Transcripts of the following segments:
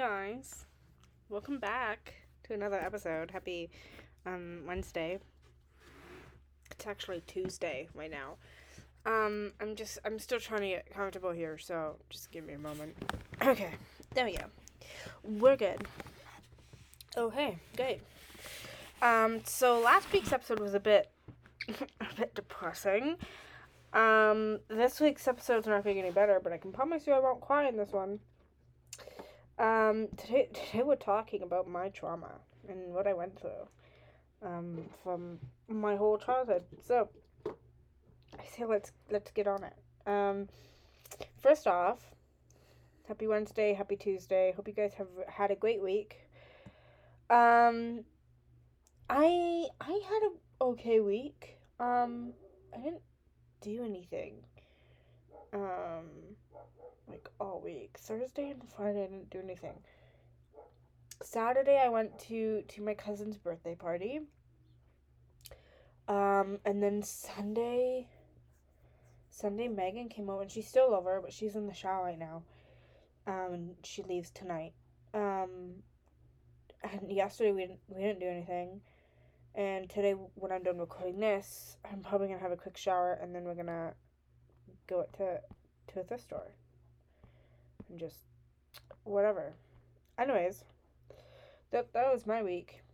guys, welcome back to another episode. Happy Wednesday. It's actually Tuesday right now. I'm still trying to get comfortable here, so just give me a moment. Okay, there we go. We're good. Oh hey, great. So last week's episode was a bit depressing. This week's episode's not going to get any better, but I can promise you I won't cry in this one. Today we're talking about my trauma and what I went through, from my whole childhood. So, I say let's get on it. First off, happy Wednesday, happy Tuesday. Hope you guys have had a great week. I had an okay week. I didn't do anything all week. Thursday and Friday I didn't do anything. Saturday I went to my cousin's birthday party. And then Sunday Megan came over, and she's still over, but she's in the shower right now. And she leaves tonight. And yesterday we didn't do anything. And today, when I'm done recording this, I'm probably going to have a quick shower, and then we're going to go to a thrift store. And just, whatever. Anyways, that was my week.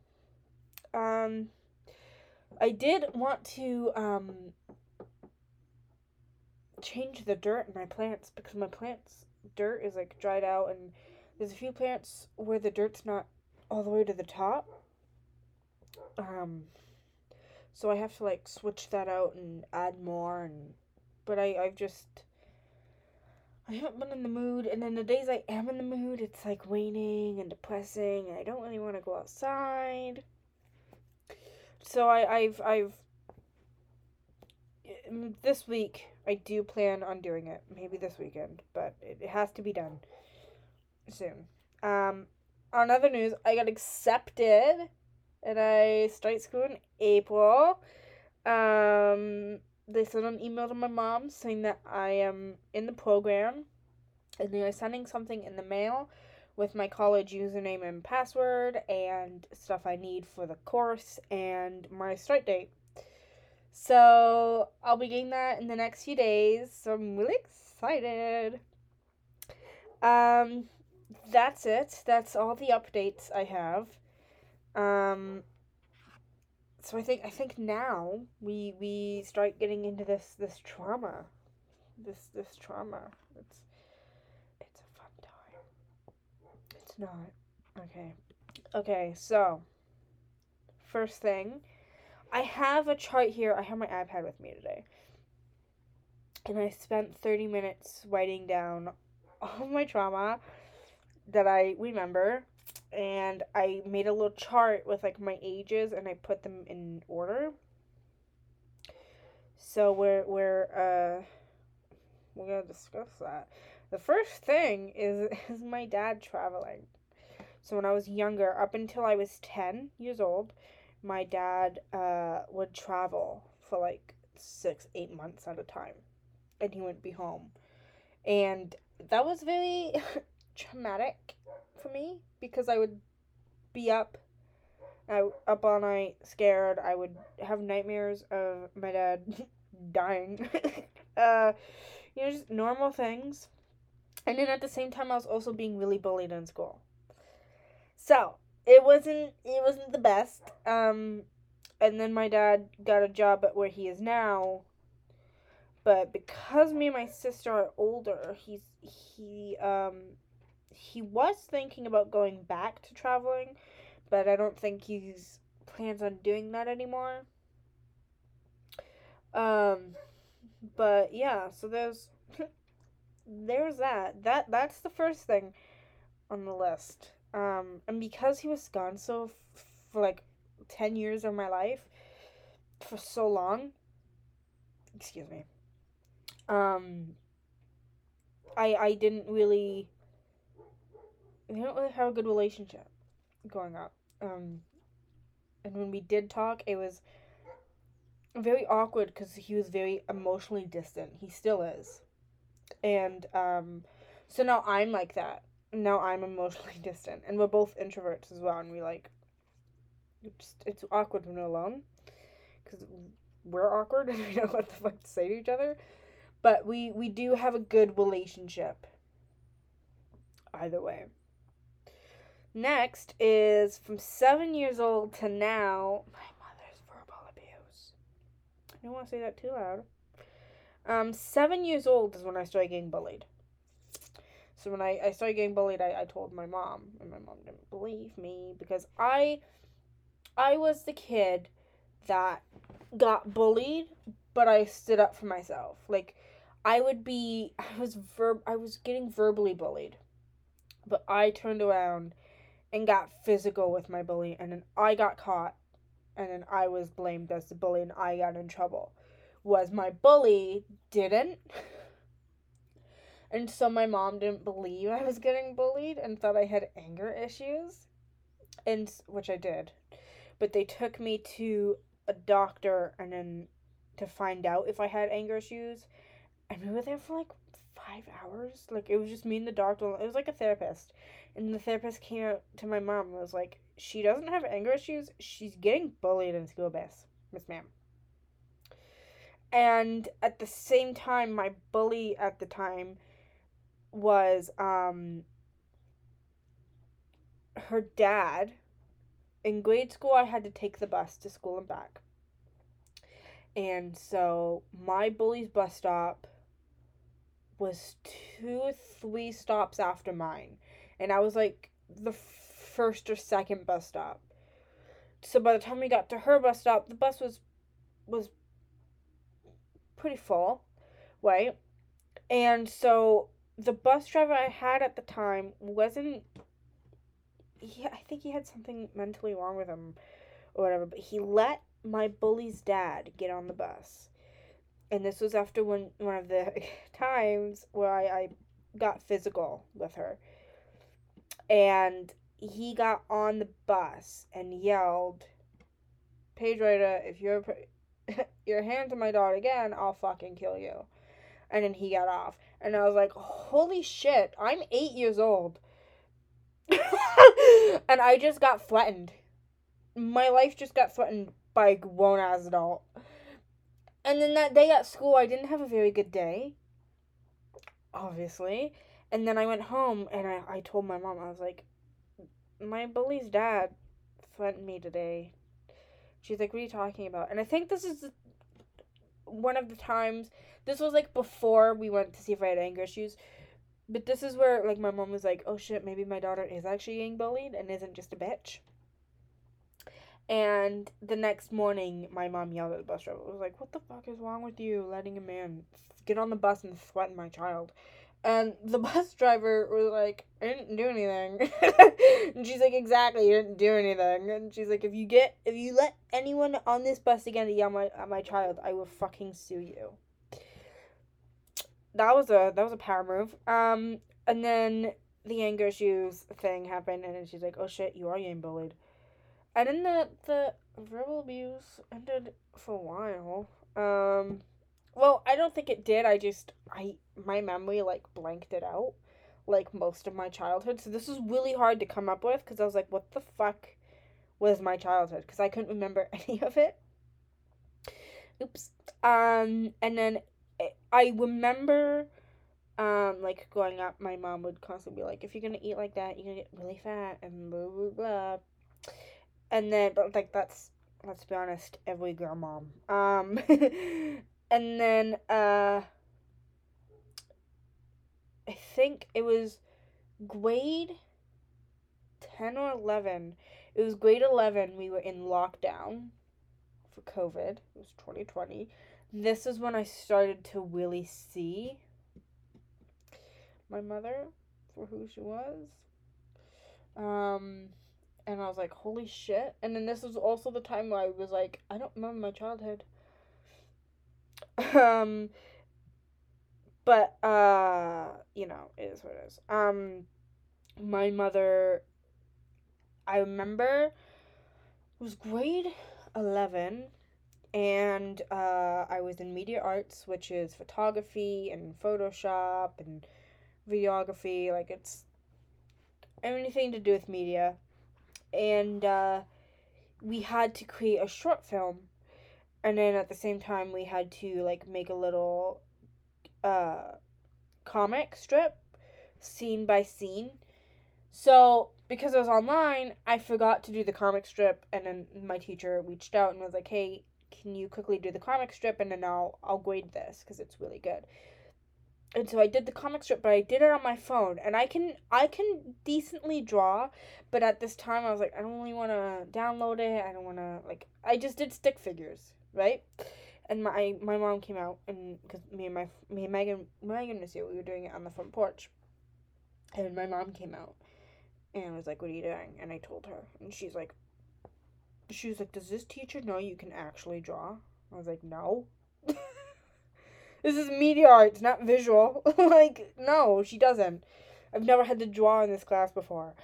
I did want to, change the dirt in my plants, because my plants' dirt is, dried out, and there's a few plants where the dirt's not all the way to the top. So I have to switch that out and add more, but I haven't been in the mood, and then the days I am in the mood, it's raining and depressing, and I don't really want to go outside. So I've this week I do plan on doing it, maybe this weekend, but it has to be done soon. On other news, I got accepted. And I start school in April. They sent an email to my mom saying that I am in the program. And they are sending something in the mail with my college username and password and stuff I need for the course and my start date. So I'll be getting that in the next few days. So I'm really excited. That's it. That's all the updates I have. So I think now we start getting into this trauma. This trauma. It's a fun time. It's not. Okay, so first thing, I have a chart here. I have my iPad with me today. And I spent 30 minutes writing down all my trauma that I remember. And I made a little chart with, my ages, and I put them in order. So we're gonna discuss that. The first thing is my dad traveling. So when I was younger, up until I was 10 years old, my dad, would travel for, 6-8 months at a time. And he wouldn't be home. And that was very traumatic for me, because I would be up all night, scared. I would have nightmares of my dad dying, just normal things. And then at the same time, I was also being really bullied in school, so it wasn't the best. And then my dad got a job at where he is now, but because me and my sister are older, he was thinking about going back to traveling, but I don't think he plans on doing that anymore. But yeah, so there's that. That's the first thing on the list. And because he was gone for 10 years of my life, for so long, excuse me, we don't really have a good relationship growing up. And when we did talk, it was very awkward because he was very emotionally distant. He still is. And so now I'm like that. now I'm emotionally distant, and we're both introverts as well, and we like, it's awkward when we're alone, because we're awkward and we don't know what the fuck to say to each other, but we do have a good relationship, either way. Next is from 7 years old to now, my mother's verbal abuse. I don't want to say that too loud. 7 years old is when I started getting bullied. So when I started getting bullied, I told my mom, and my mom didn't believe me, because I was the kid that got bullied, but I stood up for myself. Like, I was getting verbally bullied, but I turned around and got physical with my bully, and then I got caught, and then I was blamed as the bully, and I got in trouble. Was my bully didn't, and so my mom didn't believe I was getting bullied and thought I had anger issues, and which I did, but they took me to a doctor and then to find out if I had anger issues, and we were there for like 5 hours. Like, it was just me and the doctor. It was like a therapist, and the therapist came out to my mom and was like, she doesn't have anger issues, she's getting bullied in school, miss ma'am. And at the same time, my bully at the time was, her dad. In grade school, I had to take the bus to school and back. And so my bully's bus stop was 2 or 3 stops after mine. And I was like the first or second bus stop. So by the time we got to her bus stop, the bus was pretty full, right? And so the bus driver I had at the time I think he had something mentally wrong with him or whatever, but he let my bully's dad get on the bus. And this was after one of the times where I got physical with her. And he got on the bus and yelled, "Paige Ryder, if you're your hand to my daughter again, I'll fucking kill you." And then he got off. And I was like, holy shit, I'm 8 years old. And I just got threatened. My life just got threatened by a grown-ass adult. And then that day at school, I didn't have a very good day, obviously. And then I went home, and I told my mom, I was like, my bully's dad threatened me today. She's like, what are you talking about? And I think this is one of the times, this was like before we went to see if I had anger issues, but this is where like my mom was like, oh shit, maybe my daughter is actually getting bullied and isn't just a bitch. And the next morning, my mom yelled at the bus driver. It was like, what the fuck is wrong with you letting a man get on the bus and threaten my child? And the bus driver was like, I didn't do anything. And she's like, exactly, you didn't do anything. And she's like, if you let anyone on this bus again to yell at my child, I will fucking sue you. That was a power move. And then the anger issues thing happened, and then she's like, oh shit, you are getting bullied. And then the verbal abuse ended for a while. Well, I don't think it did. My memory, like, blanked it out, like, most of my childhood. So this was really hard to come up with, because I was like, what the fuck was my childhood? Because I couldn't remember any of it. Oops. And then I remember, like, growing up, my mom would constantly be like, if you're going to eat like that, you're going to get really fat, and blah, blah, blah. And then, but, like, that's, let's be honest, every girl mom. And then, I think it was grade 10 or 11. It was grade 11. We were in lockdown for COVID. It was 2020. This is when I started to really see my mother for who she was. And I was like, holy shit. And then this was also the time where I was like, I don't remember my childhood. But, you know, it is what it is. My mother, I remember, was grade 11, and, I was in media arts, which is photography and Photoshop and videography. Like, it's anything to do with media, and we had to create a short film, and then at the same time we had to like make a little comic strip scene by scene. So because I was online, I forgot to do the comic strip, and then my teacher reached out and was like, hey, can you quickly do the comic strip, and then I'll grade this because it's really good. And so I did the comic strip, but I did it on my phone, and I can decently draw, but at this time I was like, I don't really want to download it, I don't want to, like, I just did stick figures, right? And my mom came out, and because me and Megan was here, we were doing it on the front porch, and my mom came out and was like, what are you doing? And I told her, and she was like, does this teacher know you can actually draw? I was like, no. This is media arts, not visual. Like, no, she doesn't. I've never had to draw in this class before.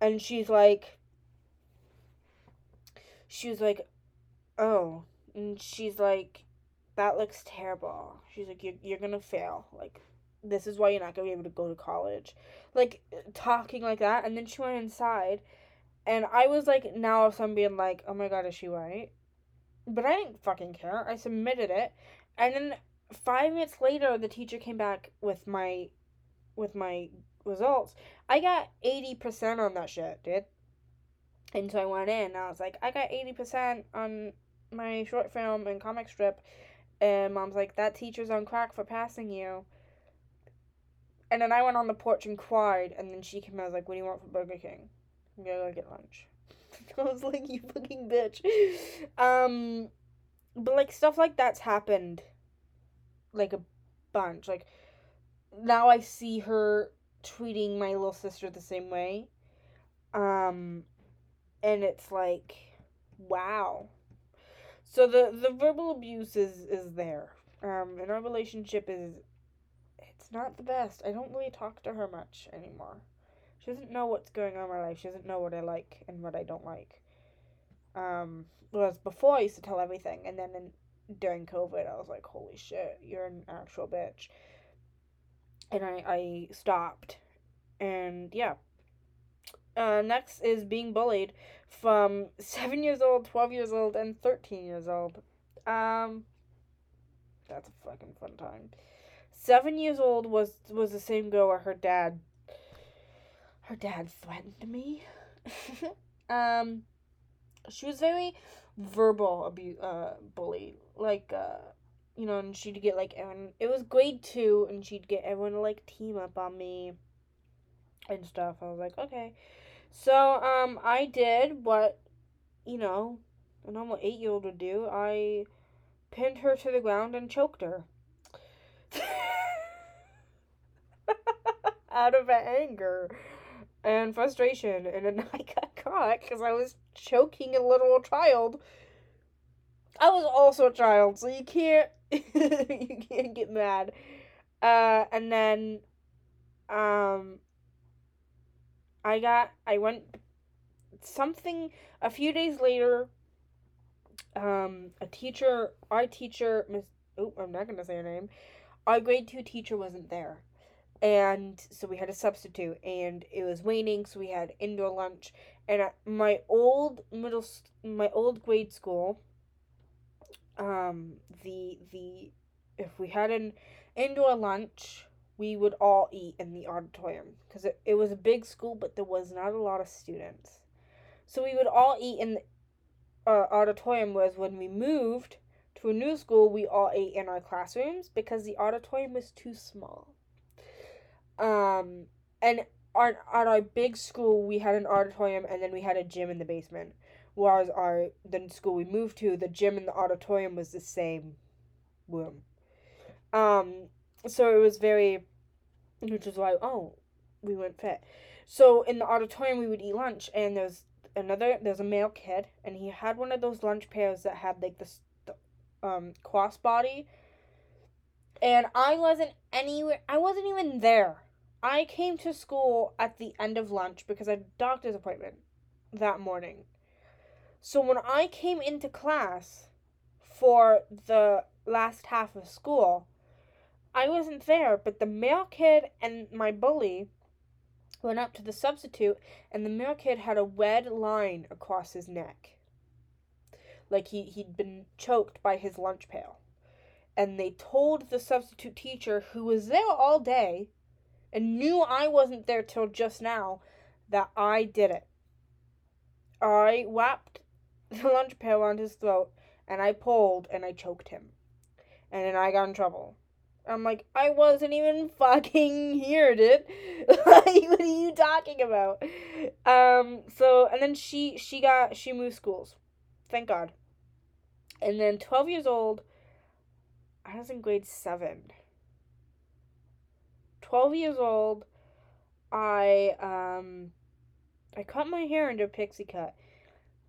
And she was like, oh. And she's like, that looks terrible. She's like, you're gonna fail. Like, this is why you're not gonna be able to go to college. Like, talking like that. And then she went inside. And I was like, now if I'm being like, oh my god, is she right? But I didn't fucking care. I submitted it. And then 5 minutes later, the teacher came back with my results. I got 80% on that shit, dude. And so I went in, and I was like, I got 80% on my short film and comic strip. And Mom's like, that teacher's on crack for passing you. And then I went on the porch and cried, and then she came out and was like, what do you want for Burger King? I'm gonna go get lunch. I was like, you fucking bitch. But, like, stuff like that's happened, like, a bunch. Like, now I see her treating my little sister the same way. And it's like, wow. So the verbal abuse is there. And our relationship is, it's not the best. I don't really talk to her much anymore. She doesn't know what's going on in my life. She doesn't know what I like and what I don't like. Whereas before I used to tell everything, and then during COVID I was like, holy shit, you're an actual bitch. And I stopped. And yeah. Next is being bullied from 7 years old, 12 years old, and 13 years old. That's a fucking fun time. 7 years old was the same girl where her dad threatened me. She was very verbal bully. Like, you know, and she'd get, like, everyone... It was grade 2, and she'd get everyone to, like, team up on me and stuff. I was like, okay. So, I did what, you know, a normal 8-year-old would do. I pinned her to the ground and choked her. Out of anger and frustration, and then I got caught because I was choking a literal child. I was also a child, so you can't get mad. And then a few days later, I'm not gonna say her name, our grade 2 teacher wasn't there. And so we had a substitute, and it was raining, so we had indoor lunch. And at my old grade school, if we had an indoor lunch, we would all eat in the auditorium, because it was a big school, but there was not a lot of students. So we would all eat in the auditorium. Whereas when we moved to a new school, we all ate in our classrooms because the auditorium was too small. And at our big school, we had an auditorium, and then we had a gym in the basement. Whereas the school we moved to, the gym and the auditorium was the same room. So it was very, which is why, we weren't fit. So in the auditorium, we would eat lunch, and there's a male kid, and he had one of those lunch pairs that had, like, this, crossbody. And I wasn't even there. I came to school at the end of lunch because I had a doctor's appointment that morning. So when I came into class for the last half of school, I wasn't there, but the male kid and my bully went up to the substitute, and the mirror kid had a red line across his neck, like he'd been choked by his lunch pail. And they told the substitute teacher, who was there all day and knew I wasn't there till just now, that I did it. I wrapped the lunch pail around his throat, and I pulled, and I choked him. And then I got in trouble. I'm like, I wasn't even fucking here, dude. What are you talking about? And then she moved schools. Thank God. And then 12 years old, I was in grade 7. 12 years old, I cut my hair into a pixie cut,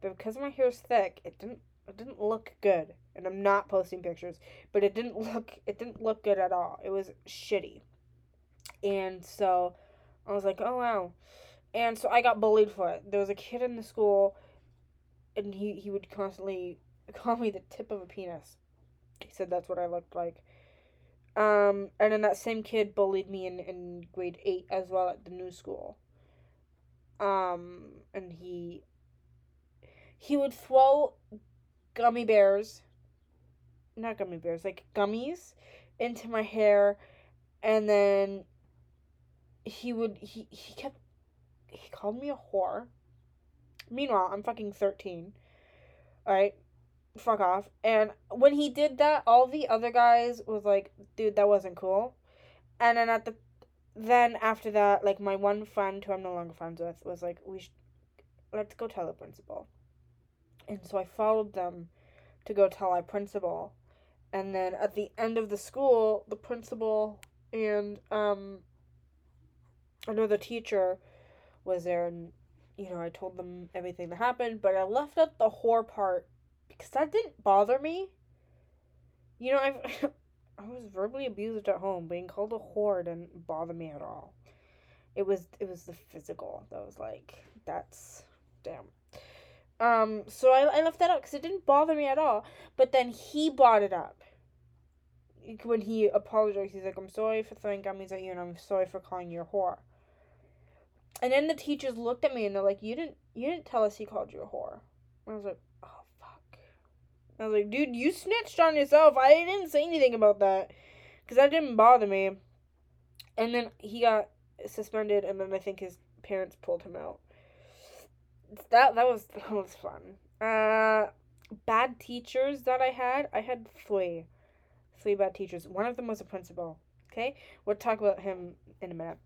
but because my hair's thick, it didn't look good, and I'm not posting pictures, but it didn't look good at all. It was shitty. And so I was like, oh wow. And so I got bullied for it. There was a kid in the school, and he would constantly call me the tip of a penis. He said that's what I looked like. And then that same kid bullied me in grade 8 as well at the new school. And he would throw gummies into my hair, and then he called me a whore. Meanwhile, I'm fucking 13. Alright? Fuck off. And when he did that, all the other guys was like, dude, that wasn't cool. And then after that, like, my one friend who I'm no longer friends with was like, let's go tell the principal. And so I followed them to go tell our principal. And then at the end of the school, the principal and another teacher was there, and I told them everything that happened, but I left out the whore part because that didn't bother me. I was verbally abused at home. Being called a whore didn't bother me at all. It was the physical that was like, that's damn. So I left that out because it didn't bother me at all. But then he brought it up. When he apologized, he's like, I'm sorry for throwing gummies at you, and I'm sorry for calling you a whore. And then the teachers looked at me, and they're like, you didn't tell us he called you a whore. And I was like, oh, fuck. I was like, dude, you snitched on yourself. I didn't say anything about that because that didn't bother me. And then he got suspended, and then I think his parents pulled him out. That was fun. Bad teachers that I had three. Three bad teachers. One of them was a principal. Okay? We'll talk about him in a minute.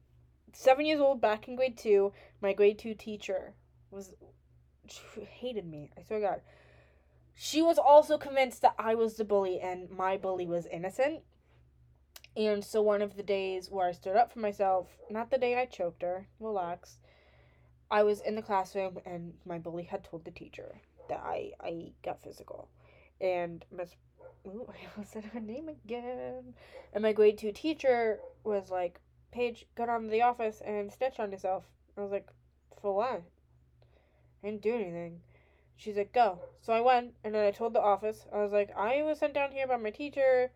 7 years old, back in grade 2, my grade 2 teacher hated me. I swear to God. She was also convinced that I was the bully and my bully was innocent. And so one of the days where I stood up for myself, not the day I choked her, relax, I was in the classroom, and my bully had told the teacher that I got physical. And I said her name again. And my grade 2 teacher was like, Paige, go down to the office and snitch on yourself. I was like, for what? I didn't do anything. She's like, go. So I went, and then I told the office. I was like, I was sent down here by my teacher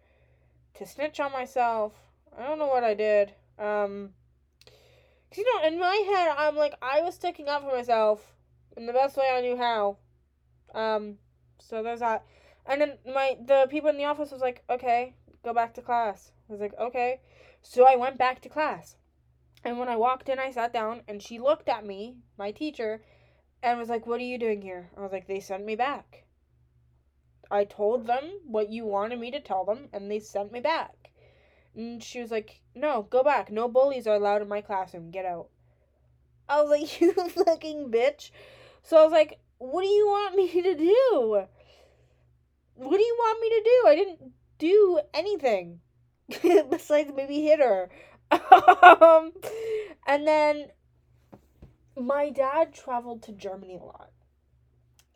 to snitch on myself. I don't know what I did. In my head, I'm like, I was sticking up for myself in the best way I knew how. So there's that. And then the people in the office was like, okay, go back to class. I was like, okay. So I went back to class. And when I walked in, I sat down, and she looked at me, my teacher, and was like, what are you doing here? I was like, they sent me back. I told them what you wanted me to tell them, and they sent me back. And she was like, no, go back. No bullies are allowed in my classroom. Get out. I was like, you fucking bitch. So I was like, what do you want me to do? What do you want me to do? I didn't do anything. Besides maybe hit her. And then my dad traveled to Germany a lot.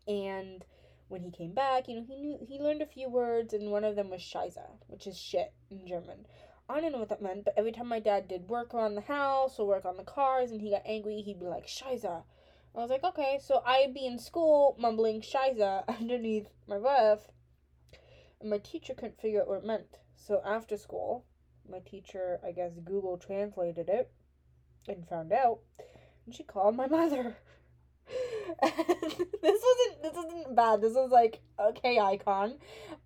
And when he came back, he learned a few words, and one of them was Scheiße, which is shit in German. I don't know what that meant, but every time my dad did work around the house or work on the cars and he got angry, he'd be like, Scheiße. I was like, okay. So I'd be in school mumbling Scheiße underneath my breath, and my teacher couldn't figure out what it meant. So after school, my teacher, I guess, Google translated it, and found out, and she called my mother. And this wasn't bad. This was like, okay, icon.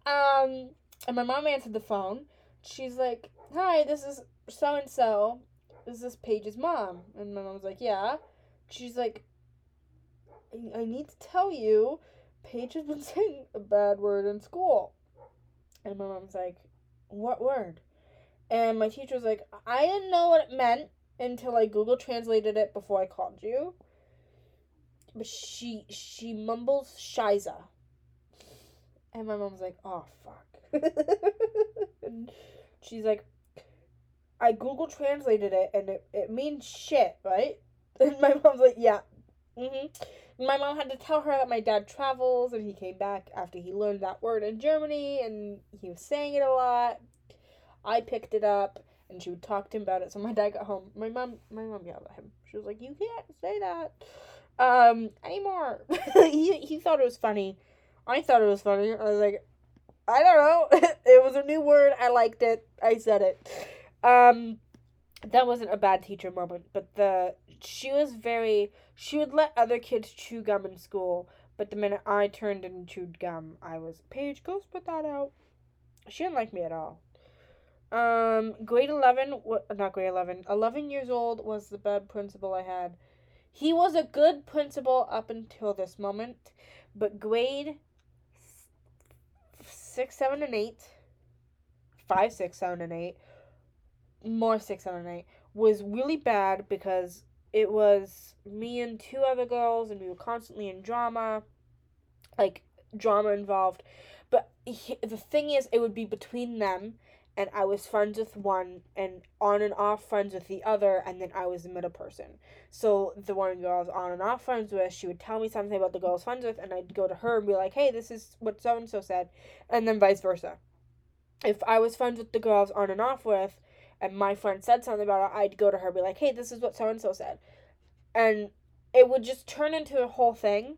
And my mom answered the phone. She's like, hi, this is so-and-so. This is Paige's mom. And my mom's like, yeah. She's like, I need to tell you, Paige has been saying a bad word in school. And my mom's like, what word? And my teacher was like, I didn't know what it meant until I Google translated it before I called you. But she mumbles Shiza. And my mom's like, oh, fuck. And she's like, I Google translated it, and it means shit, right? And my mom's like, yeah. Mm-hmm. My mom had to tell her that my dad travels, and he came back after he learned that word in Germany, and he was saying it a lot. I picked it up, and she would talk to him about it. So my dad got home. My mom yelled at him. She was like, you can't say that anymore. He thought it was funny. I thought it was funny. I was like, I don't know. It was a new word. I liked it. I said it. That wasn't a bad teacher moment, but she would let other kids chew gum in school, but the minute I turned and chewed gum, I was, Paige, go spit that out. She didn't like me at all. Grade 11, 11 years old was the bad principal I had. He was a good principal up until this moment, but grade 6, 7, and 8, more 6, 7, and 8, was really bad because it was me and two other girls, and we were constantly in drama involved. But the thing is, it would be between them, and I was friends with one, and on and off friends with the other, and then I was the middle person. So the one girl I was on and off friends with, she would tell me something about the girl I was friends with, and I'd go to her and be like, hey, this is what so-and-so said, and then vice versa. If I was friends with the girl I was on and off with, and my friend said something about it, I'd go to her and be like, hey, this is what so-and-so said. And it would just turn into a whole thing.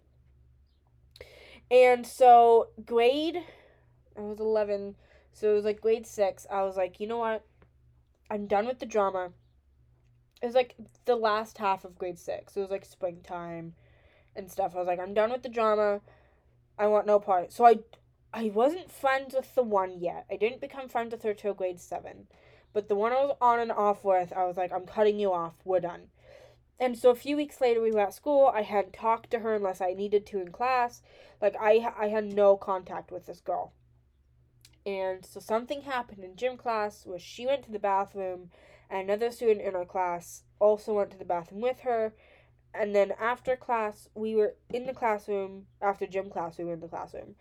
And so I was 11, so it was like grade 6. I was like, you know what? I'm done with the drama. It was like the last half of grade 6. It was like springtime and stuff. I was like, I'm done with the drama. I want no part. So I wasn't friends with the one yet. I didn't become friends with her till grade 7. But the one I was on and off with, I was like, I'm cutting you off. We're done. And so a few weeks later, we were at school. I hadn't talked to her unless I needed to in class. Like, I had no contact with this girl. And so something happened in gym class where she went to the bathroom, and another student in our class also went to the bathroom with her. And then after class, we were in the classroom. After gym class, we were in the classroom.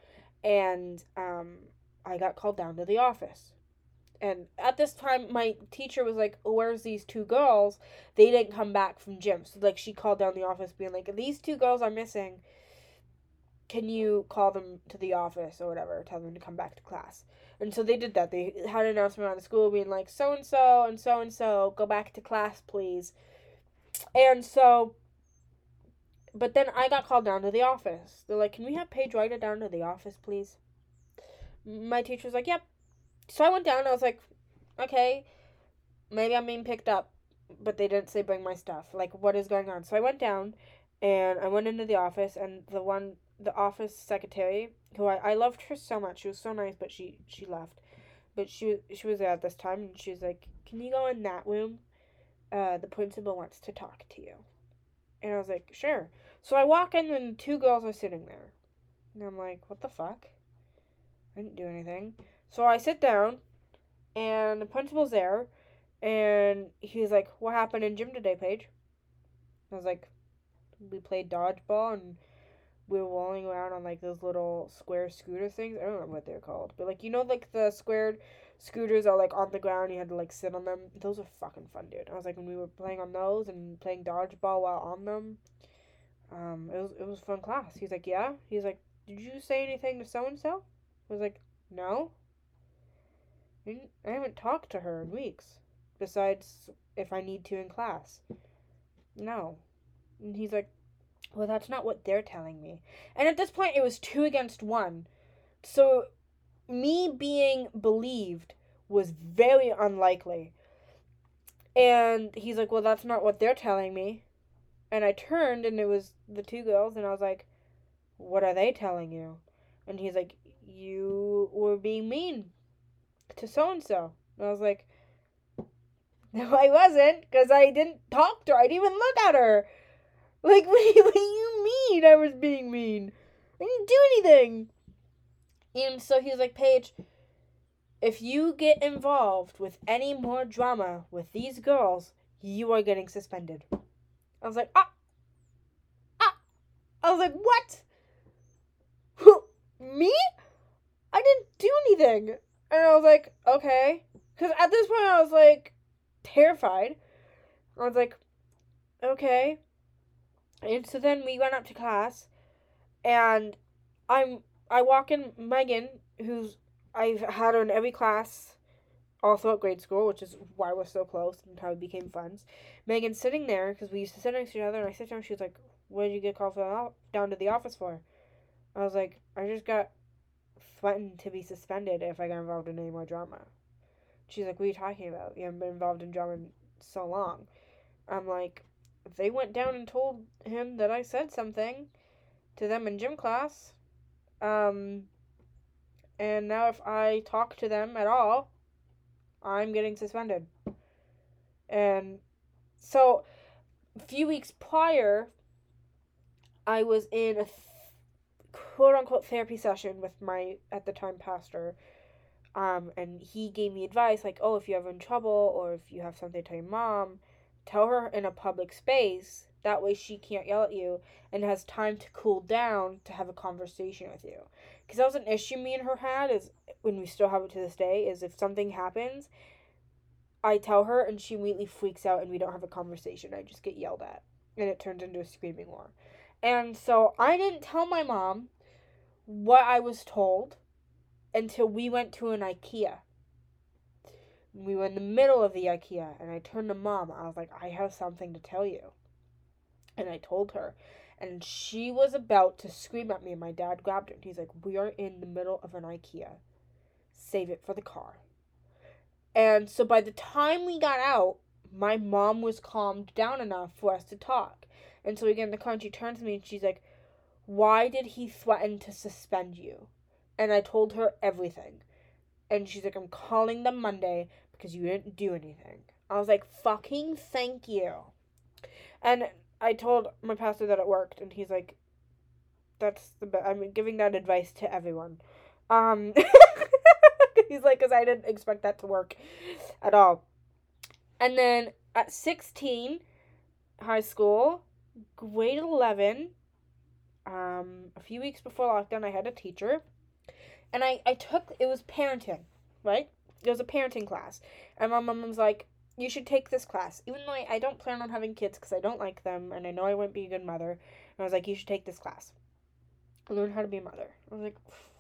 And I got called down to the office. And at this time, my teacher was like, oh, where's these two girls? They didn't come back from gym. So, like, she called down the office being like, these two girls are missing. Can you call them to the office or whatever? Tell them to come back to class. And so they did that. They had an announcement on the school being like, so-and-so and so-and-so, go back to class, please. And so, but then I got called down to the office. They're like, can we have Paige write it down to the office, please? My teacher was like, yep. So I went down, and I was like, okay, maybe I'm being picked up, but they didn't say bring my stuff. Like, what is going on? So I went down, and I went into the office, and the office secretary, who I loved her so much. She was so nice, but she left. But she was there at this time, and she was like, can you go in that room? The principal wants to talk to you. And I was like, sure. So I walk in, and two girls are sitting there. And I'm like, what the fuck? I didn't do anything. So I sit down, and the principal's there, and he's like, what happened in gym today, Paige? I was like, we played dodgeball, and we were rolling around on, like, those little square scooter things. I don't remember what they're called, but, like, you know, like, the squared scooters are, like, on the ground, you had to, like, sit on them. Those are fucking fun, dude. I was like, and we were playing on those and playing dodgeball while on them. It was a fun class. He's like, yeah? He's like, did you say anything to so-and-so? I was like, no. I haven't talked to her in weeks, besides if I need to in class. No. And he's like, well, that's not what they're telling me. And at this point, it was 2 against 1. So me being believed was very unlikely. And he's like, well, that's not what they're telling me. And I turned, and it was the two girls, and I was like, what are they telling you? And he's like, you were being mean to so-and-so. And I was like, no, I wasn't, because I didn't talk to her. I didn't even look at her. Like, what do you mean I was being mean? I didn't do anything. And so he was like, Paige, if you get involved with any more drama with these girls, you are getting suspended. I was like, ah. I was like, what? Who? Me? I didn't do anything. And I was like, okay. Because at this point, I was like, terrified. I was like, okay. And so then we went up to class, and I walk in Megan, who's, I've had her in every class all throughout grade school, which is why we're so close and how we became friends. Megan's sitting there, because we used to sit next to each other, and I sit down, and she was like, what did you get called down to the office for? I was like, I just got threatened to be suspended if I got involved in any more drama. She's like, what are you talking about? You haven't been involved in drama in so long. I'm like, they went down and told him that I said something to them in gym class. And now if I talk to them at all, I'm getting suspended. And so a few weeks prior, I was in a quote-unquote therapy session with my, at the time, pastor. And he gave me advice, like, oh, if you're ever in trouble or if you have something to tell your mom, tell her in a public space. That way she can't yell at you and has time to cool down to have a conversation with you. Because that was an issue me and her had, is when we still have it to this day, is if something happens, I tell her and she immediately freaks out and we don't have a conversation. I just get yelled at. And it turns into a screaming war. And so I didn't tell my mom what I was told until we went to an IKEA. We were in the middle of the IKEA, and I turned to Mom. I was like, I have something to tell you. And I told her. And she was about to scream at me, and my dad grabbed her. And he's like, we are in the middle of an IKEA. Save it for the car. And so by the time we got out, my mom was calmed down enough for us to talk. And so we get in the car, and she turns to me, and she's like, why did he threaten to suspend you? And I told her everything. And she's like, I'm calling them Monday because you didn't do anything. I was like, fucking thank you. And I told my pastor that it worked, and he's like, that's the best. I'm giving that advice to everyone. He's like, because I didn't expect that to work at all. And then at 16, high school, grade 11, a few weeks before lockdown, I had a teacher, and I took, it was parenting, right? It was a parenting class, and my mom was like, you should take this class, even though I don't plan on having kids because I don't like them, and I know I wouldn't be a good mother. And I was like, you should take this class. Learn how to be a mother. I was like,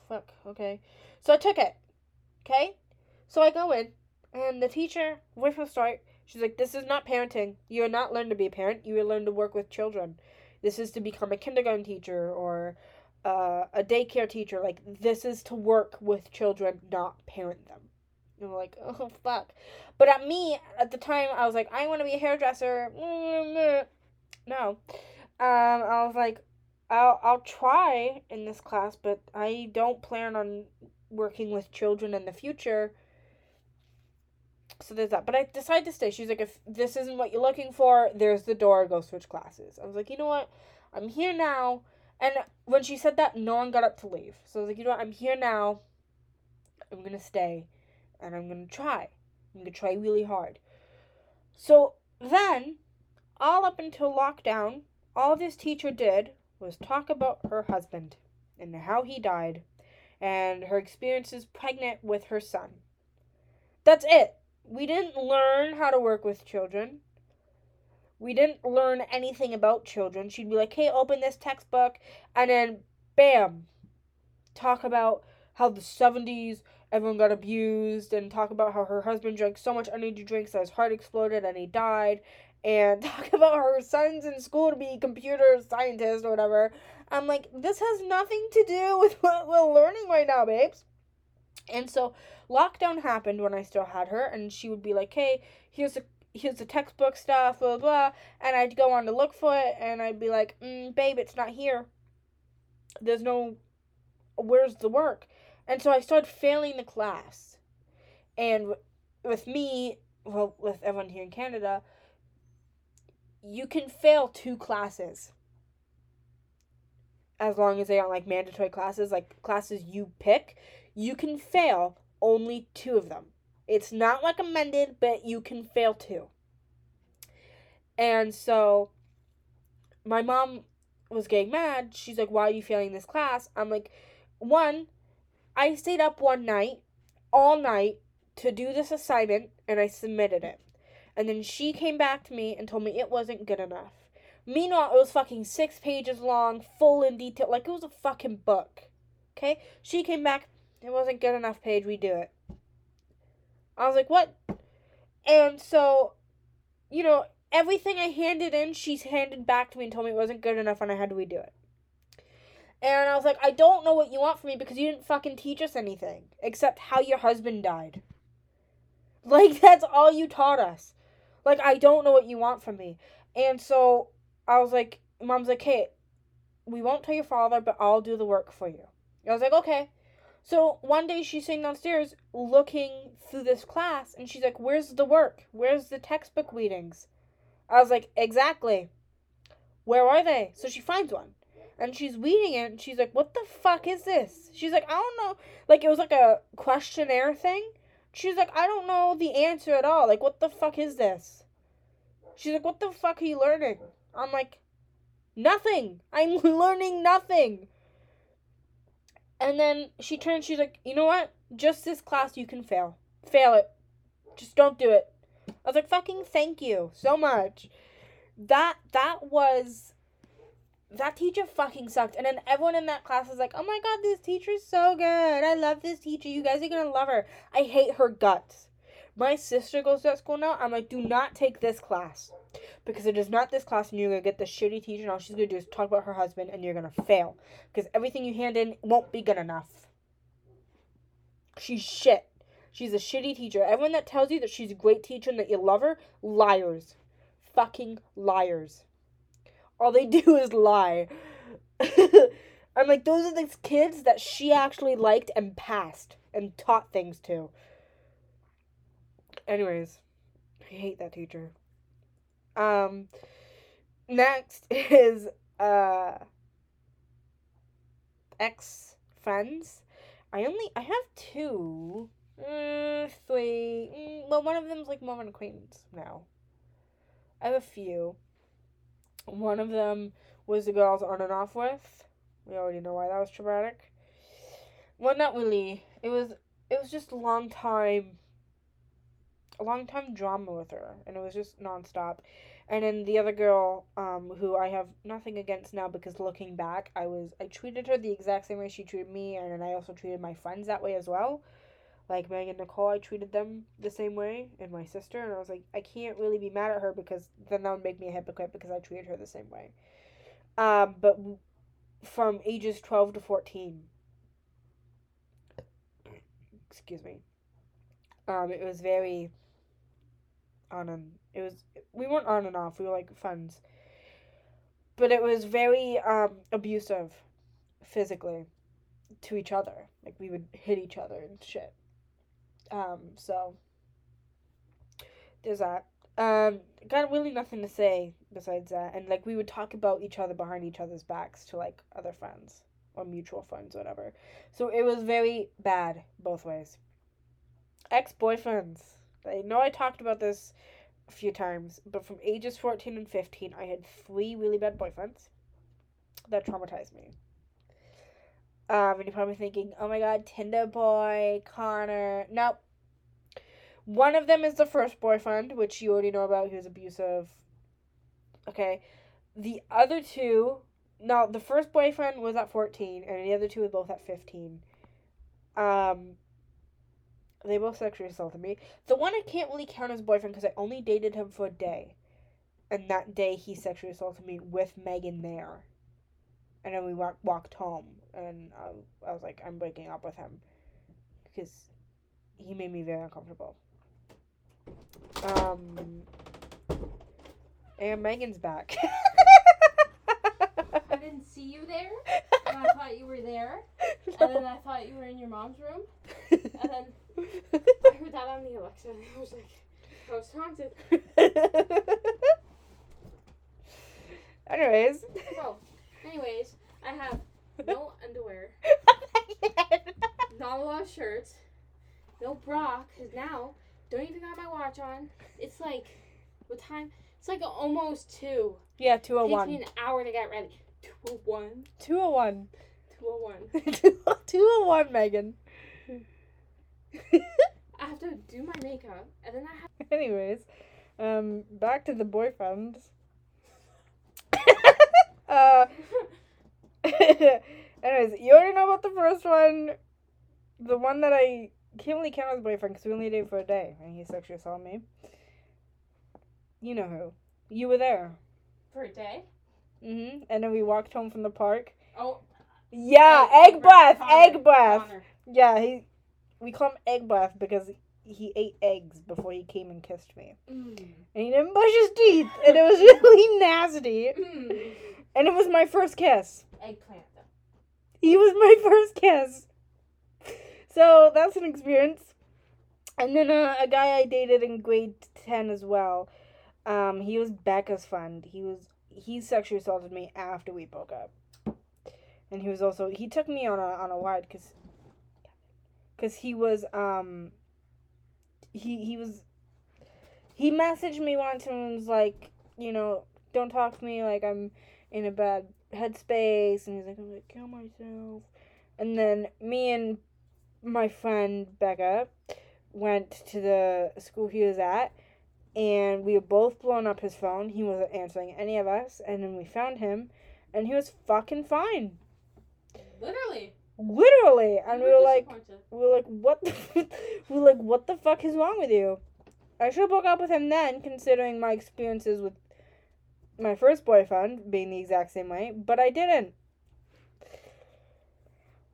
fuck, okay. So I took it, okay? So I go in, and the teacher, right from the start, she's like, this is not parenting. You are not learning to be a parent. You will learn to work with children. This is to become a kindergarten teacher or a daycare teacher. Like, this is to work with children, not parent them. And we're like, oh, fuck. But at me, at the time, I was like, I want to be a hairdresser. No. I was like, I'll try in this class, but I don't plan on working with children in the future. So there's that. But I decided to stay. She's like, if this isn't what you're looking for, there's the door. Go switch classes. I was like, you know what? I'm here now. And when she said that, no one got up to leave. So I was like, you know what? I'm here now. I'm going to stay. And I'm going to try. I'm going to try really hard. So then, all up until lockdown, all this teacher did was talk about her husband and how he died and her experiences pregnant with her son. That's it. We didn't learn how to work with children. We didn't learn anything about children. She'd be like, hey, open this textbook. And then, bam, talk about how the 70s, everyone got abused, and talk about how her husband drank so much energy drinks that his heart exploded and he died, and talk about her son's in school to be a computer scientist or whatever. I'm like, this has nothing to do with what we're learning right now, babes. And so lockdown happened when I still had her, and she would be like, hey, here's a here's the textbook stuff, blah, blah, and I'd go on to look for it, and I'd be like, babe, it's not here. There's no, where's the work? And so I started failing the class. And with me, well, with everyone here in Canada, you can fail 2 classes. As long as they aren't, like, mandatory classes, like, classes you pick, you can fail only 2 of them. It's not recommended, but you can fail 2. And so, my mom was getting mad. She's like, why are you failing this class? I'm like, 1, I stayed up one night, all night, to do this assignment, and I submitted it. And then she came back to me and told me it wasn't good enough. Meanwhile, it was fucking 6 pages long, full in detail, like it was a fucking book, okay? She came back, it wasn't good enough, Paige, redo it. I was like, what? And so, you know, everything I handed in, she handed back to me and told me it wasn't good enough and I had to redo it. And I was like, I don't know what you want from me because you didn't fucking teach us anything, except how your husband died. Like, that's all you taught us. Like, I don't know what you want from me. And so, I was like, Mom's like, hey, we won't tell your father, but I'll do the work for you. I was like, okay. So, one day she's sitting downstairs looking through this class, and she's like, where's the work? Where's the textbook readings? I was like, exactly. Where are they? So, she finds one. And she's reading it, and she's like, what the fuck is this? She's like, I don't know. Like, it was like a questionnaire thing. She's like, I don't know the answer at all. Like, what the fuck is this? She's like, what the fuck are you learning? I'm like, nothing. I'm learning nothing. And then she turns, she's like, you know what? Just this class you can fail. Fail it. Just don't do it. I was like, fucking thank you so much. That teacher fucking sucked. And then everyone in that class was like, oh my god, this teacher's so good. I love this teacher. You guys are gonna love her. I hate her guts. My sister goes to that school now. I'm like, do not take this class. Because it is not this class and you're going to get this shitty teacher and all she's going to do is talk about her husband and you're going to fail. Because everything you hand in won't be good enough. She's shit. She's a shitty teacher. Everyone that tells you that she's a great teacher and that you love her, liars. Fucking liars. All they do is lie. I'm like, those are the kids that she actually liked and passed and taught things to. Anyways, I hate that teacher. Next is, ex-friends. I have 2, 3, well, one of them's, like, more of an acquaintance now. I have a few. One of them was the girl I was on and off with. We already know why that was traumatic. Well, not really. It was just a long time drama with her, and it was just nonstop. And then the other girl, who I have nothing against now, because looking back, I treated her the exact same way she treated me, and then I also treated my friends that way as well. Like, Meg and Nicole, I treated them the same way, and my sister, and I was like, I can't really be mad at her, because then that would make me a hypocrite, because I treated her the same way. But from ages 12 to 14, excuse me, it was very... we weren't on and off, we were like friends, but it was very abusive physically to each other. Like, we would hit each other and shit. So there's that. Got really nothing to say besides that. And like, we would talk about each other behind each other's backs to like other friends or mutual friends, or whatever. So it was very bad both ways. Ex-boyfriends. I know I talked about this a few times, but from ages 14 and 15, I had 3 really bad boyfriends that traumatized me. And you're probably thinking, oh my god, Tinder boy, Connor. Nope. One of them is the first boyfriend, which you already know about. He was abusive. Okay. The other 2... Now, the first boyfriend was at 14, and the other 2 were both at 15. They both sexually assaulted me. The one I can't really count as boyfriend because I only dated him for a day. And that day he sexually assaulted me with Megan there. And then we walked home. And I was like, I'm breaking up with him. Because he made me very uncomfortable. And Megan's back. I didn't see you there. And I thought you were there. No. And then I thought you were in your mom's room. And then I heard that on the Alexa. And I was like, I was haunted. Anyways. So, anyways, I have no underwear. Not a lot of shirts. No bra, because now, don't even have my watch on. It's like, what time? It's like almost 2. Yeah, 2:01. It takes me an hour to get ready. 2:01. 2:01. 2:01. 2:01, Megan. I have to do my makeup, and then I have... Anyways, back to the boyfriends. Anyways, you already know about the first one. The one that I can't really count as boyfriend, because we only dated for a day, and he sexually saw me. You know who. You were there. For a day? Mm-hmm. And then we walked home from the park. Oh. Yeah, egg breath, egg breath. Yeah, we call him egg breath because he ate eggs before he came and kissed me. Mm. And he didn't brush his teeth, and it was really nasty. Mm. And it was my first kiss. Eggplant, though. He was my first kiss. So, that's an experience. And then a guy I dated in grade 10 as well. He was Becca's friend. He sexually assaulted me after we broke up. And he was also... He took me on a ride because he was... He was... He messaged me once and was like, you know, don't talk to me like I'm in a bad headspace. And he's like, I'm going to kill myself. And then me and my friend Becca went to the school he was at, and we were both blowing up his phone. He wasn't answering any of us, and then we found him, and he was fucking fine. Literally, and we were like, what? We were like, what the fuck is wrong with you? I should have broke up with him then, considering my experiences with my first boyfriend being the exact same way, but I didn't.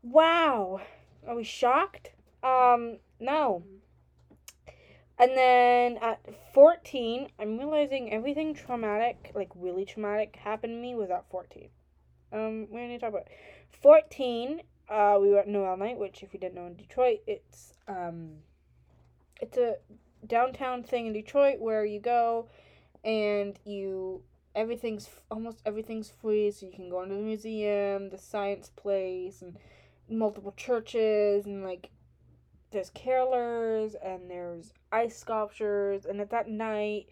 Wow. Are we shocked? No. And then at 14, I'm realizing everything traumatic, like really traumatic, happened to me was at 14. We need to talk about 14. We were at Noel Night, which if you didn't know in Detroit, it's a downtown thing in Detroit where you go and almost everything's free, so you can go into the museum, the science place, and multiple churches, and like there's carolers and there's ice sculptures. And at that night,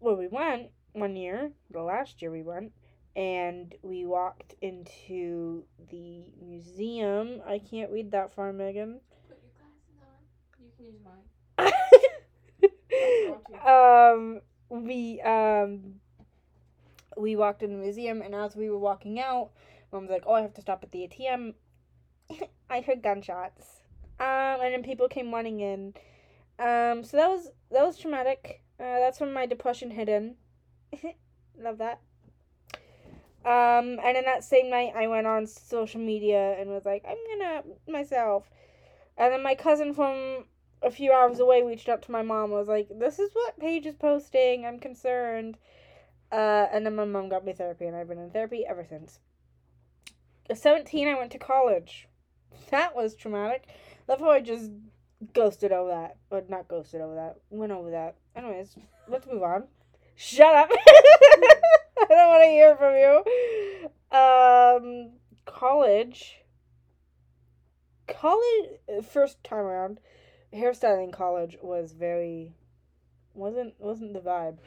well, we went one year, the last year we went, and we walked into the museum. I can't read that far, Megan. Put your glasses on. You can use mine. We walked in the museum, and as we were walking out, Mom was like, oh, I have to stop at the ATM. I heard gunshots. And then people came running in. So that was traumatic. That's when my depression hit in. Love that. And then that same night, I went on social media and was like, I'm gonna myself. And then my cousin from a few hours away reached out to my mom and was like, this is what Paige is posting. I'm concerned. And then my mom got me therapy, and I've been in therapy ever since. At 17, I went to college. That was traumatic. That's how I just ghosted over that. Or not ghosted over that. Went over that. Anyways, let's move on. Shut up. I don't want to hear from you. College, first time around, hairstyling college was wasn't the vibe.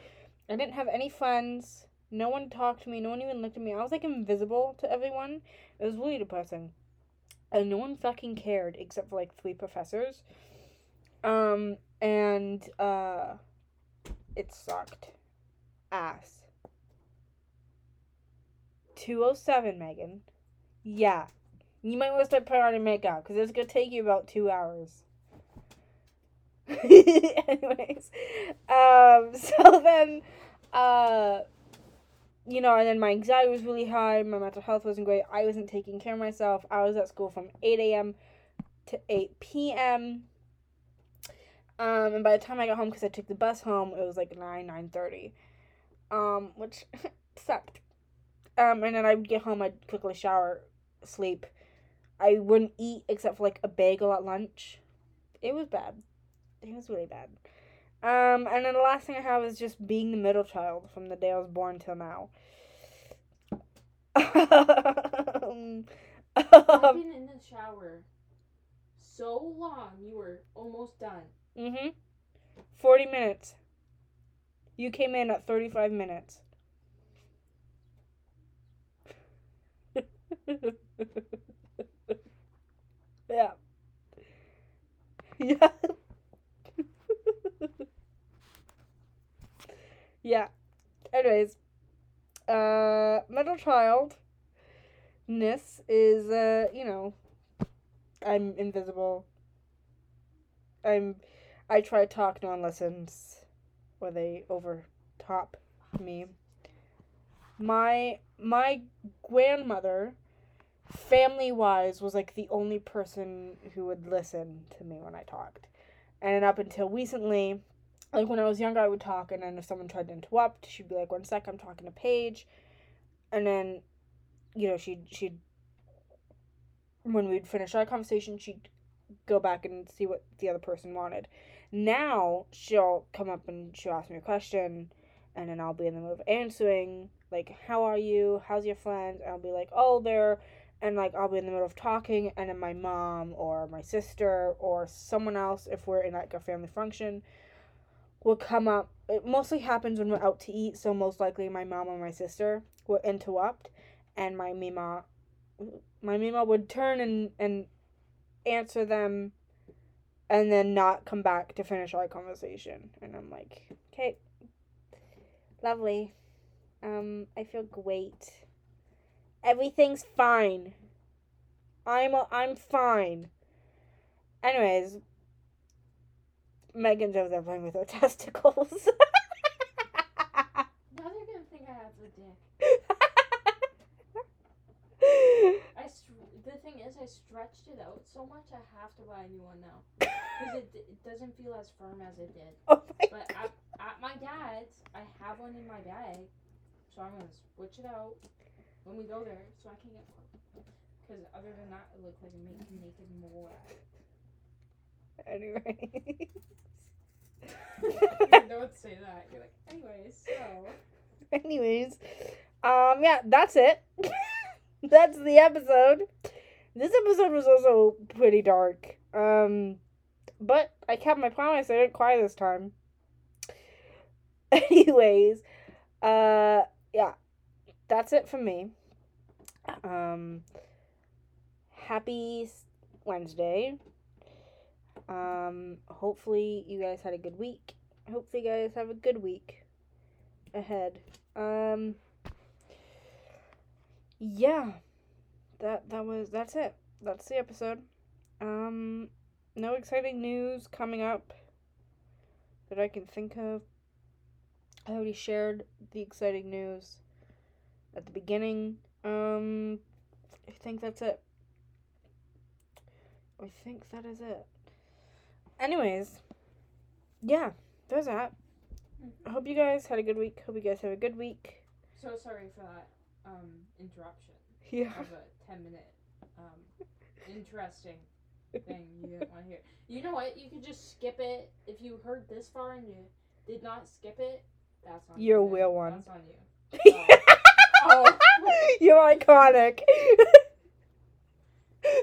I didn't have any friends. No one talked to me. No one even looked at me. I was, like, invisible to everyone. It was really depressing. And no one fucking cared except for, like, 3 professors. And it sucked. Ass. 2:07, Megan. Yeah. You might want to start putting on your makeup, because it's going to take you about 2 hours. Anyways. So then, you know, and then my anxiety was really high, my mental health wasn't great, I wasn't taking care of myself, I was at school from 8 a.m. to 8 p.m. And by the time I got home, because I took the bus home, it was like 9:30. which sucked. And then I would get home, I'd quickly shower, sleep. I wouldn't eat except for, like, a bagel at lunch. It was bad. It was really bad. And then the last thing I have is just being the middle child from the day I was born till now. I've been in the shower so long, you were almost done. 40 minutes. You came in at 35 minutes. Yeah. Yeah. Yeah. Anyways, middle childness is, you know, I'm invisible. I try to talk, no one listens, or they overtop me. My grandmother, family-wise, was, like, the only person who would listen to me when I talked. And up until recently, like, when I was younger, I would talk, and then if someone tried to interrupt, she'd be like, 1 sec, I'm talking to Paige. And then, you know, she'd when we'd finish our conversation, she'd go back and see what the other person wanted. Now, she'll come up and she'll ask me a question, and then I'll be in the middle of answering, like, how are you? How's your friend? And I'll be like, oh, they're... And, like, I'll be in the middle of talking, and then my mom or my sister or someone else, if we're in, like, a family function, will come up. It mostly happens when we're out to eat, so most likely my mom or my sister will interrupt, and my mima would turn and answer them and then not come back to finish our conversation. And I'm like, okay, lovely. I feel great. Everything's fine. I'm fine. Anyways, Megan's over there playing with her testicles. Now they're gonna think I have the dick. The thing is, I stretched it out so much I have to buy a new one now because it doesn't feel as firm as it did. Oh my God. But at my dad's, I have one in my bag, so I'm gonna switch it out when we go there, so I can get one. Because other than that, it looks like a naked mole. Anyway. You don't say that. You're like, anyways, so. Anyways. Yeah, that's it. That's the episode. This episode was also pretty dark. But I kept my promise. I didn't cry this time. Anyways. Yeah. That's it for me. Happy Wednesday. Hopefully you guys had a good week. Hopefully you guys have a good week ahead. Yeah. That's it. That's the episode. No exciting news coming up that I can think of. I already shared the exciting news at the beginning. I think that's it. I think that is it. Anyways, yeah, there's that. I hope you guys had a good week. Hope you guys have a good week. So sorry for that interruption. Yeah. Of a 10-minute interesting thing you didn't want to hear. You know what? You could just skip it. If you heard this far and you did not skip it, that's on you. You're a real one. That's on you. Oh. You're iconic.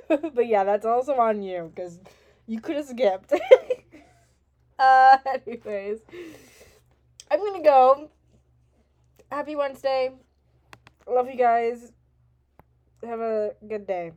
But yeah, that's also on you, because you could have skipped. Anyways, I'm gonna go. Happy Wednesday. Love you guys. Have a good day.